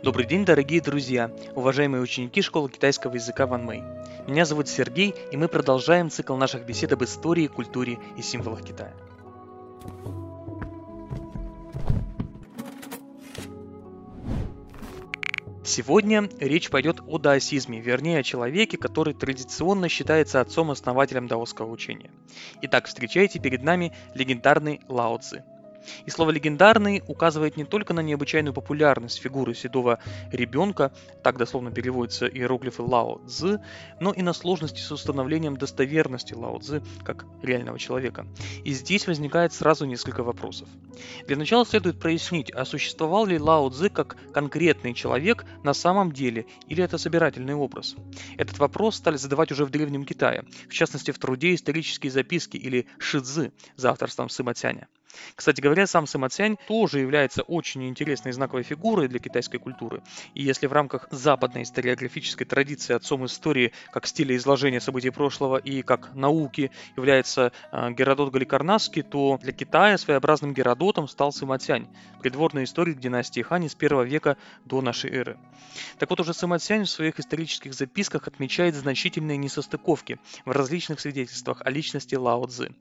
Добрый день, дорогие друзья, уважаемые ученики школы китайского языка Ванмэй. Меня зовут Сергей, и мы продолжаем цикл наших бесед об истории, культуре и символах Китая. Сегодня речь пойдет о даосизме, вернее о человеке, который традиционно считается отцом-основателем даосского учения. Итак, встречайте перед нами легендарный Лао Цзы. И слово «легендарный» указывает не только на необычайную популярность фигуры седого ребенка, так дословно переводятся иероглифы Лао Цзы, но и на сложности с установлением достоверности Лао Цзы как реального человека. И здесь возникает сразу несколько вопросов. Для начала следует прояснить, а существовал ли Лао Цзы как конкретный человек на самом деле, или это собирательный образ? Этот вопрос стали задавать уже в Древнем Китае, в частности в труде «Исторические записки» или «Ши-цзы» за авторством Сыма Цяня. Кстати говоря, сам Сыма Цянь тоже является очень интересной знаковой фигурой для китайской культуры. И если в рамках западной историографической традиции отцом истории как стиля изложения событий прошлого и как науки является Геродот Галикарнасский, то для Китая своеобразным Геродотом стал Сыма Цянь, придворный историк династии Хань с 1 века до нашей эры. Так вот, уже Сыма Цянь в своих исторических записках отмечает значительные несостыковки в различных свидетельствах о личности Лао Цзы.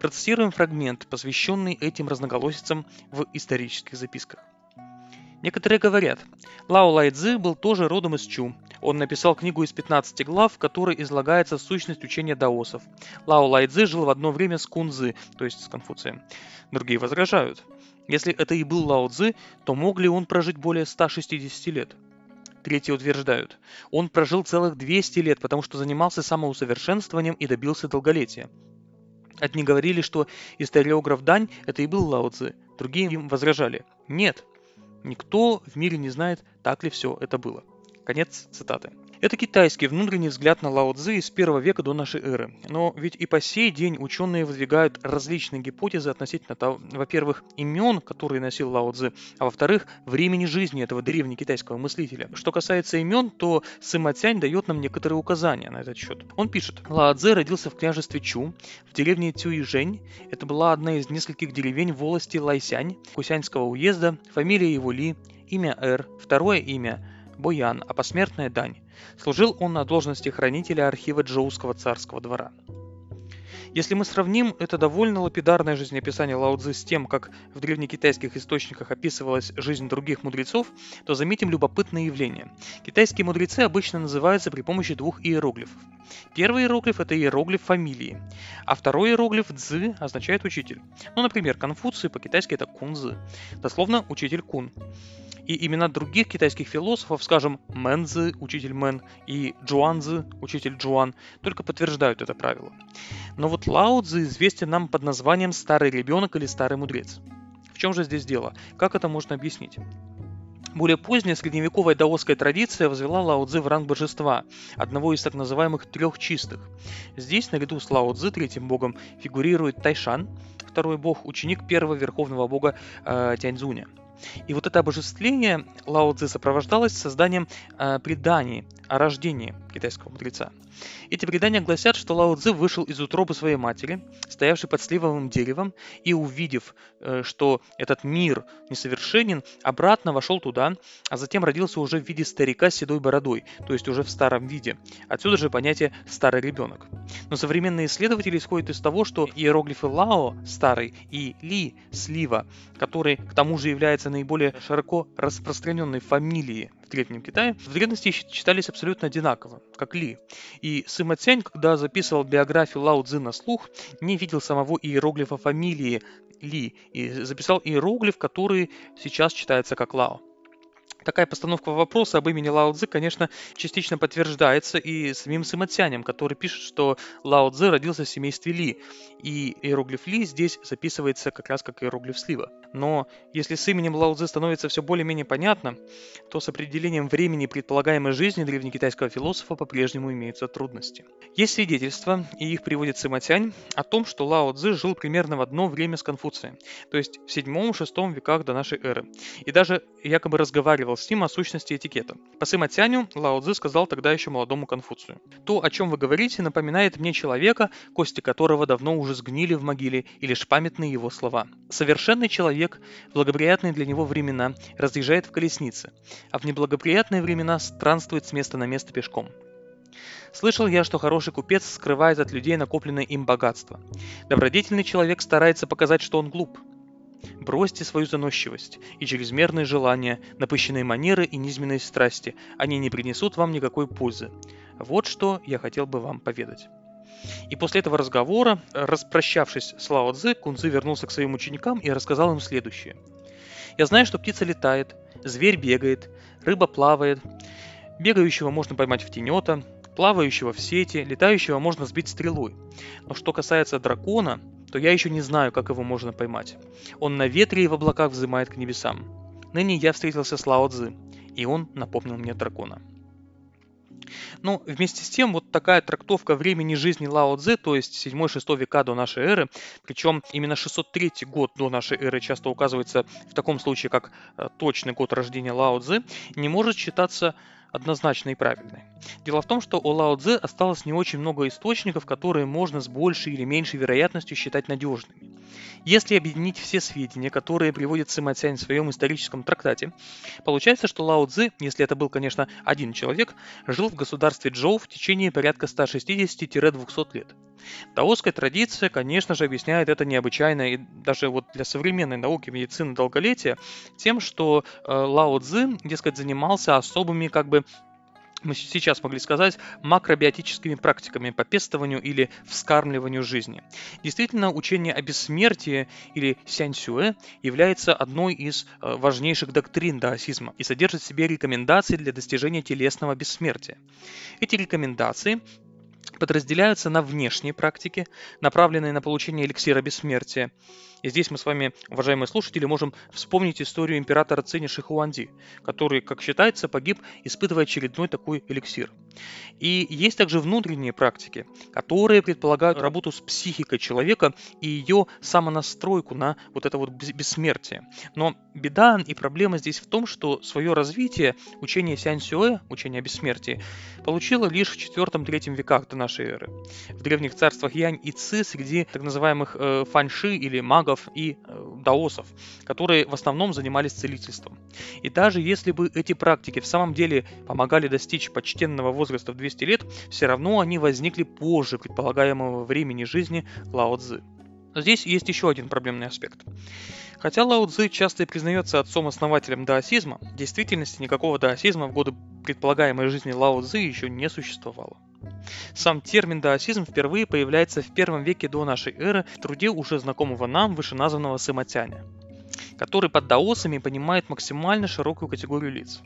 Процитируем фрагмент, посвященный этим разноголосицам в исторических записках. Некоторые говорят, Лао Лайцзы был тоже родом из Чу. Он написал книгу из 15 глав, в которой излагается сущность учения даосов. Лао Лайцзы жил в одно время с Кунзы, то есть с Конфуцием. Другие возражают. Если это и был Лао Цзы, то мог ли он прожить более 160 лет? Третьи утверждают, он прожил целых 200 лет, потому что занимался самоусовершенствованием и добился долголетия. Одни говорили, что историограф Дань – это и был Лао Цзы, другие им возражали. Нет, никто в мире не знает, так ли все это было. Конец цитаты. Это китайский внутренний взгляд на Лао Цзы с 1 века до нашей эры. Но ведь и по сей день ученые выдвигают различные гипотезы относительно того, во-первых, имен, которые носил Лао Цзы, а во-вторых, времени жизни этого древнекитайского мыслителя. Что касается имен, то Сыма Цянь дает нам некоторые указания на этот счет. Он пишет, Лао Цзы родился в княжестве Чу, в деревне Цюйжэнь. Это была одна из нескольких деревень волости Лайсянь, Кусянского уезда, фамилия его Ли, имя Эр, второе имя Боян, а посмертная Дань. Служил он на должности хранителя архива Джоуского царского двора. Если мы сравним это довольно лапидарное жизнеописание Лао Цзы с тем, как в древнекитайских источниках описывалась жизнь других мудрецов, то заметим любопытное явление. Китайские мудрецы обычно называются при помощи двух иероглифов. Первый иероглиф – это иероглиф фамилии, а второй иероглиф «цзы» означает «учитель». Ну, например, Конфуций по-китайски – это «кунзы», дословно «учитель кун». И имена других китайских философов, скажем, Мэн Цзы, учитель Мэн, и Джуан Цзы, учитель Джуан, только подтверждают это правило. Но вот Лао Цзы известен нам под названием «старый ребенок» или «старый мудрец». В чем же здесь дело? Как это можно объяснить? Более поздняя средневековая даосская традиция возвела Лао Цзы в ранг божества, одного из так называемых трех чистых. Здесь наряду с Лао Цзы, третьим богом, фигурирует Тайшан, второй бог, ученик первого верховного бога Тяньцзуня. И вот это обожествление Лао Цзы сопровождалось созданием преданий о рождении китайского мудреца. Эти предания гласят, что Лао Цзы вышел из утробы своей матери, стоявшей под сливовым деревом, и увидев, что этот мир несовершенен, обратно вошел туда, а затем родился уже в виде старика с седой бородой, то есть уже в старом виде. Отсюда же понятие «старый ребенок». Но современные исследователи исходят из того, что иероглифы Лао «старый» и Ли «слива», который к тому же является наиболее широко распространенной фамилией в Древнем Китае, в древности считались абсолютно одинаково, как Ли. И Сыма Цянь, когда записывал биографию Лао Цзы на слух, не видел самого иероглифа фамилии Ли и записал иероглиф, который сейчас читается как Лао. Такая постановка вопроса об имени Лао Цзы, конечно, частично подтверждается и самим Сыма Цянем, который пишет, что Лао Цзы родился в семействе Ли, и иероглиф Ли здесь записывается как раз как иероглиф слива. Но если с именем Лао Цзы становится все более-менее понятно, то с определением времени предполагаемой жизни древнекитайского философа по-прежнему имеются трудности. Есть свидетельства, и их приводит Сыма Цянь, о том, что Лао Цзы жил примерно в одно время с Конфуцием, то есть в 7-6 веках до нашей эры, и даже якобы разговаривал беседовал с ним о сущности этикета. По Сыматяню Лао Цзы сказал тогда еще молодому Конфуцию: «То, о чем вы говорите, напоминает мне человека, кости которого давно уже сгнили в могиле, и лишь памятны его слова. Совершенный человек, благоприятные для него времена, разъезжает в колеснице, а в неблагоприятные времена странствует с места на место пешком. Слышал я, что хороший купец скрывает от людей накопленное им богатство. Добродетельный человек старается показать, что он глуп. Бросьте свою заносчивость и чрезмерные желания, напыщенные манеры и низменные страсти. Они не принесут вам никакой пользы. Вот что я хотел бы вам поведать». И после этого разговора, распрощавшись с Лао Цзы, Кун Цзы вернулся к своим ученикам и рассказал им следующее. «Я знаю, что птица летает, зверь бегает, рыба плавает. Бегающего можно поймать в тенета, плавающего в сети, летающего можно сбить стрелой. Но что касается дракона, то я еще не знаю, как его можно поймать. Он на ветре и в облаках взымает к небесам. Ныне я встретился с Лао Цзы, и он напомнил мне дракона». Но вместе с тем, вот такая трактовка времени жизни Лао Цзы, то есть 7-6 века до нашей эры, причем именно 603 год до нашей эры часто указывается в таком случае как точный год рождения Лао Цзы, не может считаться однозначной и правильной. Дело в том, что у Лао Цзы осталось не очень много источников, которые можно с большей или меньшей вероятностью считать надежными. Если объединить все сведения, которые приводит Сыматянь в своем историческом трактате, получается, что Лао Цзы, если это был, конечно, один человек, жил в государстве Джоу в течение порядка 160-200 лет. Даосская традиция, конечно же, объясняет это необычайное и даже вот для современной науки медицины долголетия тем, что Лао Цзы, дескать, занимался особыми, как бы мы сейчас могли сказать, макробиотическими практиками по пестованию или вскармливанию жизни. Действительно, учение о бессмертии или сяньсюэ является одной из важнейших доктрин даосизма и содержит в себе рекомендации для достижения телесного бессмертия. Эти рекомендации подразделяются на внешние практики, направленные на получение эликсира бессмертия. И здесь мы с вами, уважаемые слушатели, можем вспомнить историю императора Цинь Шихуанди, который, как считается, погиб, испытывая очередной такой эликсир. И есть также внутренние практики, которые предполагают работу с психикой человека и ее самонастройку на вот это вот бессмертие. Но беда и проблема здесь в том, что свое развитие учение сяньсюэ, учение о бессмертии, получило лишь в 4-3 веках до нашей эры. В древних царствах Янь и Ци среди так называемых фанши или магов и даосов, которые в основном занимались целительством. И даже если бы эти практики в самом деле помогали достичь почтенного возраста в 200 лет, все равно они возникли позже предполагаемого времени жизни Лао Цзы. Но здесь есть еще один проблемный аспект. Хотя Лао Цзы часто и признается отцом-основателем даосизма, в действительности никакого даосизма в годы предполагаемой жизни Лао Цзы еще не существовало. Сам термин даосизм впервые появляется в первом веке до нашей эры в труде уже знакомого нам вышеназванного Сыматяня, который под даосами понимает максимально широкую категорию лиц.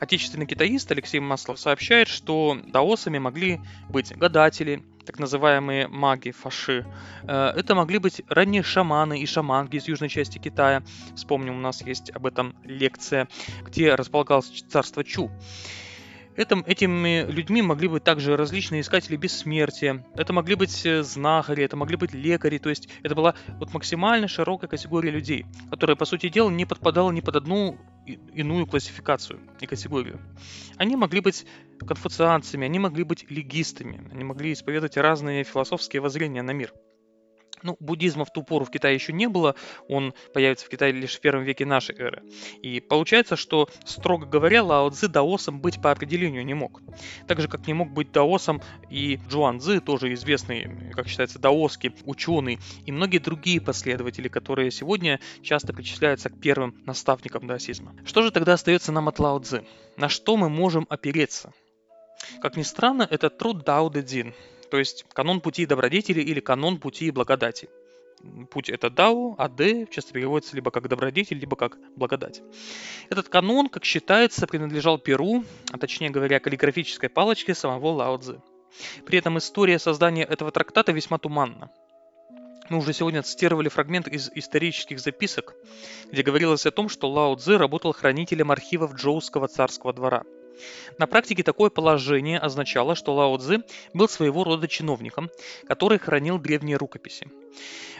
Отечественный китаист Алексей Маслов сообщает, что даосами могли быть гадатели, так называемые маги, фаши. Это могли быть ранние шаманы и шаманки из южной части Китая. Вспомним, у нас есть об этом лекция, где располагалось царство Чу. Этими людьми могли быть также различные искатели бессмертия, это могли быть знахари, это могли быть лекари, то есть это была вот максимально широкая категория людей, которая, по сути дела, не подпадала ни под одну иную классификацию и категорию. Они могли быть конфуцианцами, они могли быть легистами, они могли исповедовать разные философские воззрения на мир. Ну, буддизма в ту пору в Китае еще не было, он появится в Китае лишь в первом веке нашей эры. И получается, что, строго говоря, Лао Цзы даосом быть по определению не мог. Так же, как не мог быть даосом и Джуан Цзы, тоже известный, как считается, даосский ученый, и многие другие последователи, которые сегодня часто причисляются к первым наставникам даосизма. Что же тогда остается нам от Лао Цзы? На что мы можем опереться? Как ни странно, это труд Дао Дэ Цзин, то есть канон пути добродетели или канон пути благодати. Путь — это Дао, а Дэ часто переводится либо как добродетель, либо как благодать. Этот канон, как считается, принадлежал перу, а точнее говоря, каллиграфической палочке самого Лао Цзы. При этом история создания этого трактата весьма туманна. Мы уже сегодня цитировали фрагмент из исторических записок, где говорилось о том, что Лао Цзы работал хранителем архивов Джоуского царского двора. На практике такое положение означало, что Лао Цзы был своего рода чиновником, который хранил древние рукописи.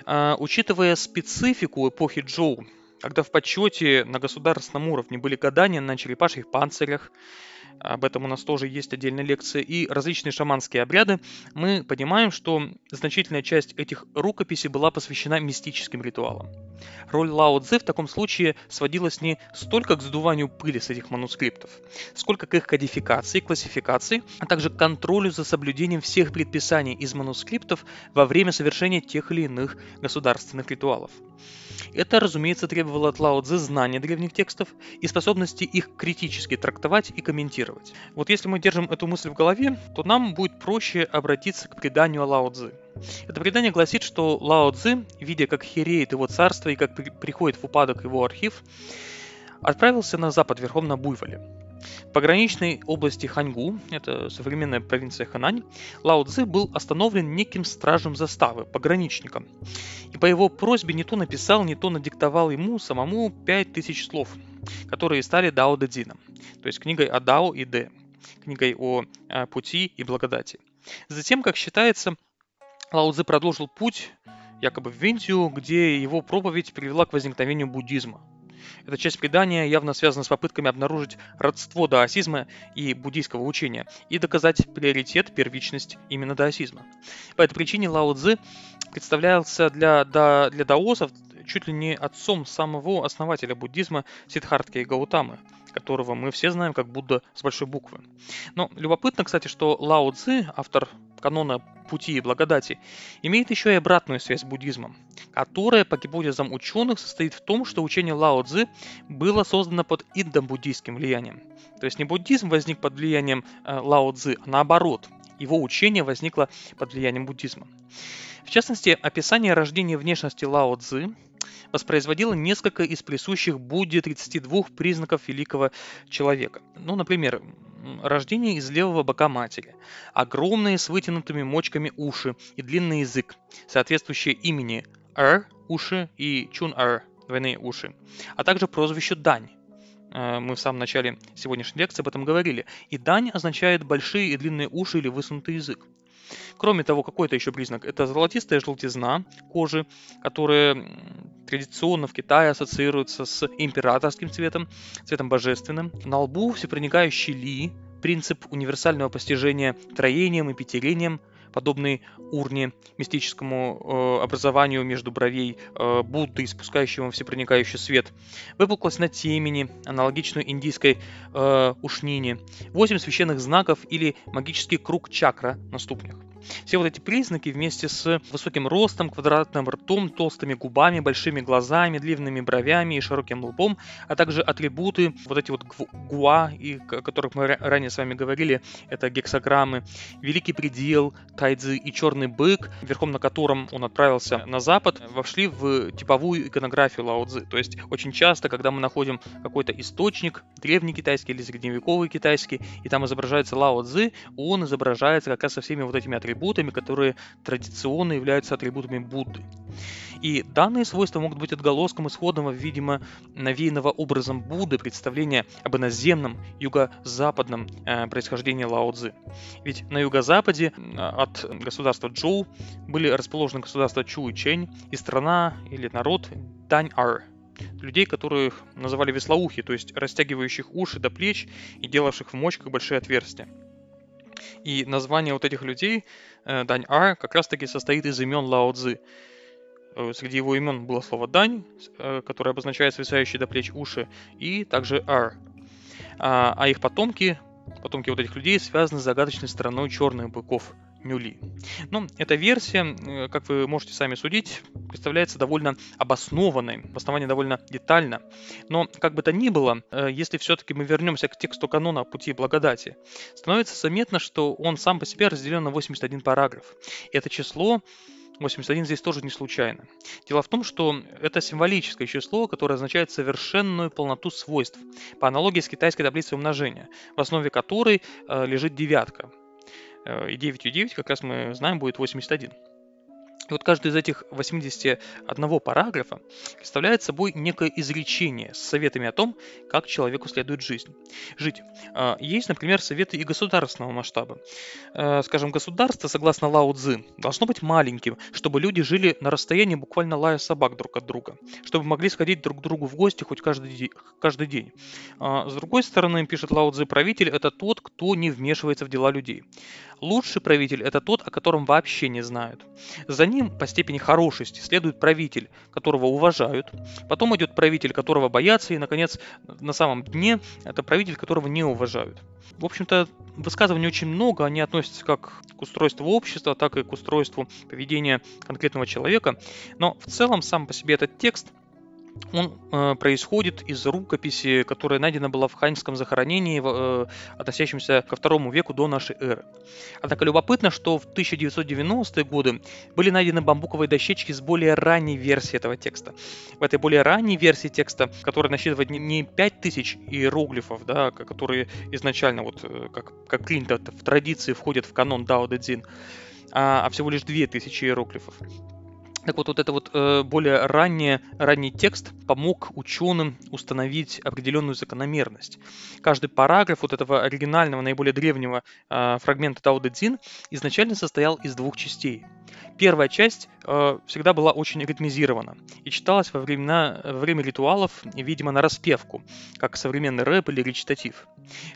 Учитывая специфику эпохи Джоу, когда в подсчете на государственном уровне были гадания на черепашьих панцирях, об этом у нас тоже есть отдельная лекция, и различные шаманские обряды, мы понимаем, что значительная часть этих рукописей была посвящена мистическим ритуалам. Роль Лао Цзы в таком случае сводилась не столько к сдуванию пыли с этих манускриптов, сколько к их кодификации, классификации, а также к контролю за соблюдением всех предписаний из манускриптов во время совершения тех или иных государственных ритуалов. Это, разумеется, требовало от Лао Цзы знания древних текстов и способности их критически трактовать и комментировать. Вот если мы держим эту мысль в голове, то нам будет проще обратиться к преданию о Лао Цзы. Это предание гласит, что Лао Цзы, видя, как хереет его царство и как приходит в упадок его архив, отправился на запад верхом на буйволе. В пограничной области Ханьгу, это современная провинция Хэнань, Лао Цзы был остановлен неким стражем заставы, пограничником. И по его просьбе не то написал, не то надиктовал ему самому 5000 слов, которые стали Дао Дэ Дзином, то есть книгой о Дао и Дэ, книгой о пути и благодати. Затем, как считается, Лао Цзы продолжил путь якобы в Индию, где его проповедь привела к возникновению буддизма. Эта часть предания явно связана с попытками обнаружить родство даосизма и буддийского учения и доказать приоритет, первичность именно даосизма. По этой причине Лао Цзы представлялся для даосов чуть ли не отцом самого основателя буддизма Сиддхартхи Гаутамы, которого мы все знаем как Будда с большой буквы. Но любопытно, кстати, что Лао Цзы, автор канона пути и благодати, имеет еще и обратную связь с буддизмом, которая, по гипотезам ученых, состоит в том, что учение Лао Цзы было создано под индо-буддийским влиянием. То есть не буддизм возник под влиянием Лао Цзы, а наоборот, его учение возникло под влиянием буддизма. В частности, описание рождения внешности Лао Цзы воспроизводило несколько из присущих Будде 32 признаков великого человека. Ну, например, рождение из левого бока матери, огромные с вытянутыми мочками уши и длинный язык, соответствующие имени Эр, уши, и Чун Эр, двойные уши, а также прозвищу Дань. Мы в самом начале сегодняшней лекции об этом говорили. И Дань означает большие и длинные уши или высунутый язык. Кроме того, какой-то еще признак – это золотистая желтизна кожи, которая традиционно в Китае ассоциируется с императорским цветом, цветом божественным. На лбу всепроникающий ли, принцип универсального постижения троением и пятерением, подобный урне, мистическому образованию между бровей Будды, испускающему всепроникающий свет. Выпуклость на темени, аналогичную индийской ушнине. 8 священных знаков или магический круг чакра на ступнях. Все вот эти признаки вместе с высоким ростом, квадратным ртом, толстыми губами, большими глазами, длинными бровями и широким лбом, а также атрибуты, вот эти вот гуа, о которых мы ранее с вами говорили, это гексаграммы, великий предел, тайцзи и черный бык, верхом на котором он отправился на запад, вошли в типовую иконографию Лао Цзы. То есть очень часто, когда мы находим какой-то источник, древний китайский или средневековый китайский, и там изображается Лао Цзы, он изображается как раз со всеми вот этими атрибутами, которые традиционно являются атрибутами Будды. И данные свойства могут быть отголоском исходного, видимо, навеянного образом Будды представления об иноземном юго-западном происхождении Лао Цзы. Ведь на юго-западе от государства Джоу были расположены государства Чу и Чэнь и страна или народ Дань-Ар, людей, которых называли веслоухи, то есть растягивающих уши до плеч и делавших в мочках большие отверстия. И название вот этих людей, Дань-Ар, как раз-таки состоит из имен Лао Цзы. Среди его имен было слово Дань, которое обозначает свисающие до плеч уши, и также Ар. А их потомки вот этих людей связаны с загадочной страной черных быков Нюли. Но эта версия, как вы можете сами судить, представляется довольно обоснованной, обоснование довольно детально. Но как бы то ни было, если все-таки мы вернемся к тексту канона «Пути и благодати», становится заметно, что он сам по себе разделен на 81 параграф. И это число 81 здесь тоже не случайно. Дело в том, что это символическое число, которое означает совершенную полноту свойств, по аналогии с китайской таблицей умножения, в основе которой лежит девятка. И 9 и 9, как раз мы знаем, будет 81. И вот каждый из этих 81 параграфа представляет собой некое изречение с советами о том, как человеку следует жить. Есть, например, советы и государственного масштаба. Скажем, государство, согласно Лао Цзы, должно быть маленьким, чтобы люди жили на расстоянии буквально лая собак друг от друга, чтобы могли сходить друг к другу в гости хоть каждый день. С другой стороны, пишет Лао Цзы, правитель – это тот, кто не вмешивается в дела людей. Лучший правитель – это тот, о котором вообще не знают. За ним по степени хорошести следует правитель, которого уважают, потом идет правитель, которого боятся, и, наконец, на самом дне это правитель, которого не уважают. В общем-то, высказываний очень много, они относятся как к устройству общества, так и к устройству поведения конкретного человека, но в целом сам по себе этот текст он происходит из рукописи, которая найдена была в ханьском захоронении, относящемся ко II веку до нашей эры. Однако любопытно, что в 1990-е годы были найдены бамбуковые дощечки с более ранней версией этого текста. В этой более ранней версии текста, которая насчитывает не 5000 иероглифов, да, которые изначально, вот, как принято в традиции, входят в канон Дао Дэ Цзин, а всего лишь 2000 иероглифов. Так вот, более ранний текст помог ученым установить определенную закономерность. Каждый параграф вот этого оригинального, наиболее древнего фрагмента Дао Дэ Цзин изначально состоял из двух частей. Первая часть всегда была очень ритмизирована и читалась во время ритуалов, видимо, нараспевку, как современный рэп или речитатив.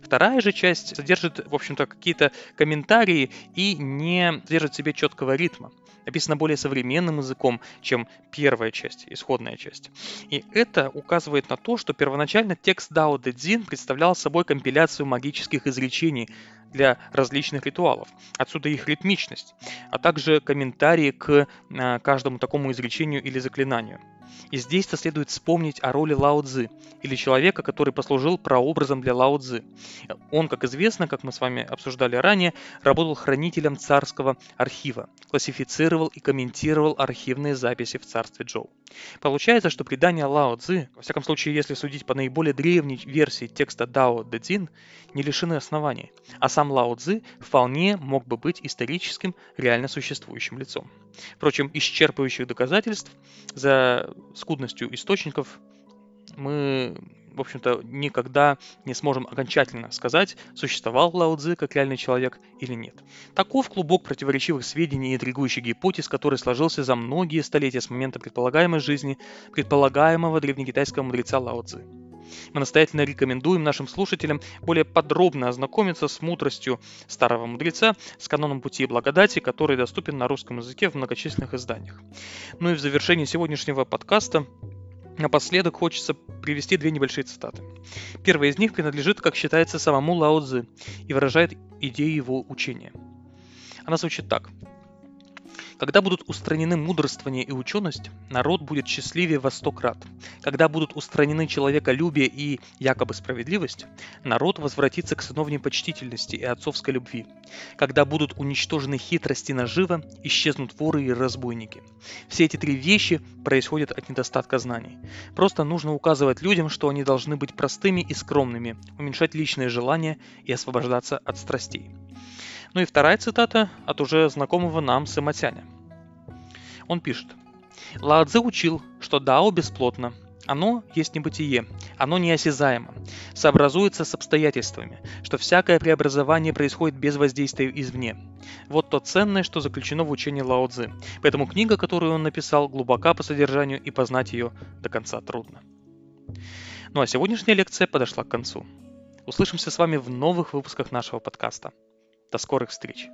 Вторая же часть содержит, в общем-то, какие-то комментарии и не содержит в себе четкого ритма. Написано более современным языком, чем первая часть, исходная часть. И это указывает на то, что первоначально текст Дао Дэ Цзин представлял собой компиляцию магических изречений для различных ритуалов. Отсюда их ритмичность, а также комментарии к каждому такому изречению или заклинанию. И здесь-то следует вспомнить о роли Лао Цзы, или человека, который послужил прообразом для Лао Цзы. Он, как известно, как мы с вами обсуждали ранее, работал хранителем царского архива, классифицировал и комментировал архивные записи в царстве Джоу. Получается, что предание Лао Цзы, во всяком случае, если судить по наиболее древней версии текста Дао Дэ Цзин, не лишены оснований, а сам Лао Цзы вполне мог бы быть историческим, реально существующим лицом. Впрочем, исчерпывающих доказательств за скудностью источников мы, в общем-то, никогда не сможем окончательно сказать, существовал Лао Цзы как реальный человек или нет. Таков клубок противоречивых сведений и интригующих гипотез, который сложился за многие столетия с момента предполагаемой жизни предполагаемого древнекитайского мудреца Лао Цзы. Мы настоятельно рекомендуем нашим слушателям более подробно ознакомиться с мудростью старого мудреца, с каноном пути и благодати, который доступен на русском языке в многочисленных изданиях. Ну и в завершении сегодняшнего подкаста напоследок хочется привести две небольшие цитаты. Первая из них принадлежит, как считается, самому Лао Цзы и выражает идею его учения. Она звучит так. Когда будут устранены мудрствование и ученость, народ будет счастливее во 100 крат. Когда будут устранены человеколюбие и якобы справедливость, народ возвратится к сыновней почтительности и отцовской любви. Когда будут уничтожены хитрости и нажива, исчезнут воры и разбойники. Все эти три вещи происходят от недостатка знаний. Просто нужно указывать людям, что они должны быть простыми и скромными, уменьшать личные желания и освобождаться от страстей. Ну и вторая цитата от уже знакомого нам Сыма Цяня. Он пишет. Лао Цзы учил, что дао бесплотно. Оно есть небытие, оно неосязаемо, сообразуется с обстоятельствами, что всякое преобразование происходит без воздействия извне. Вот то ценное, что заключено в учении Лао Цзы. Поэтому книга, которую он написал, глубока по содержанию и познать ее до конца трудно. Ну а сегодняшняя лекция подошла к концу. Услышимся с вами в новых выпусках нашего подкаста. До скорых встреч!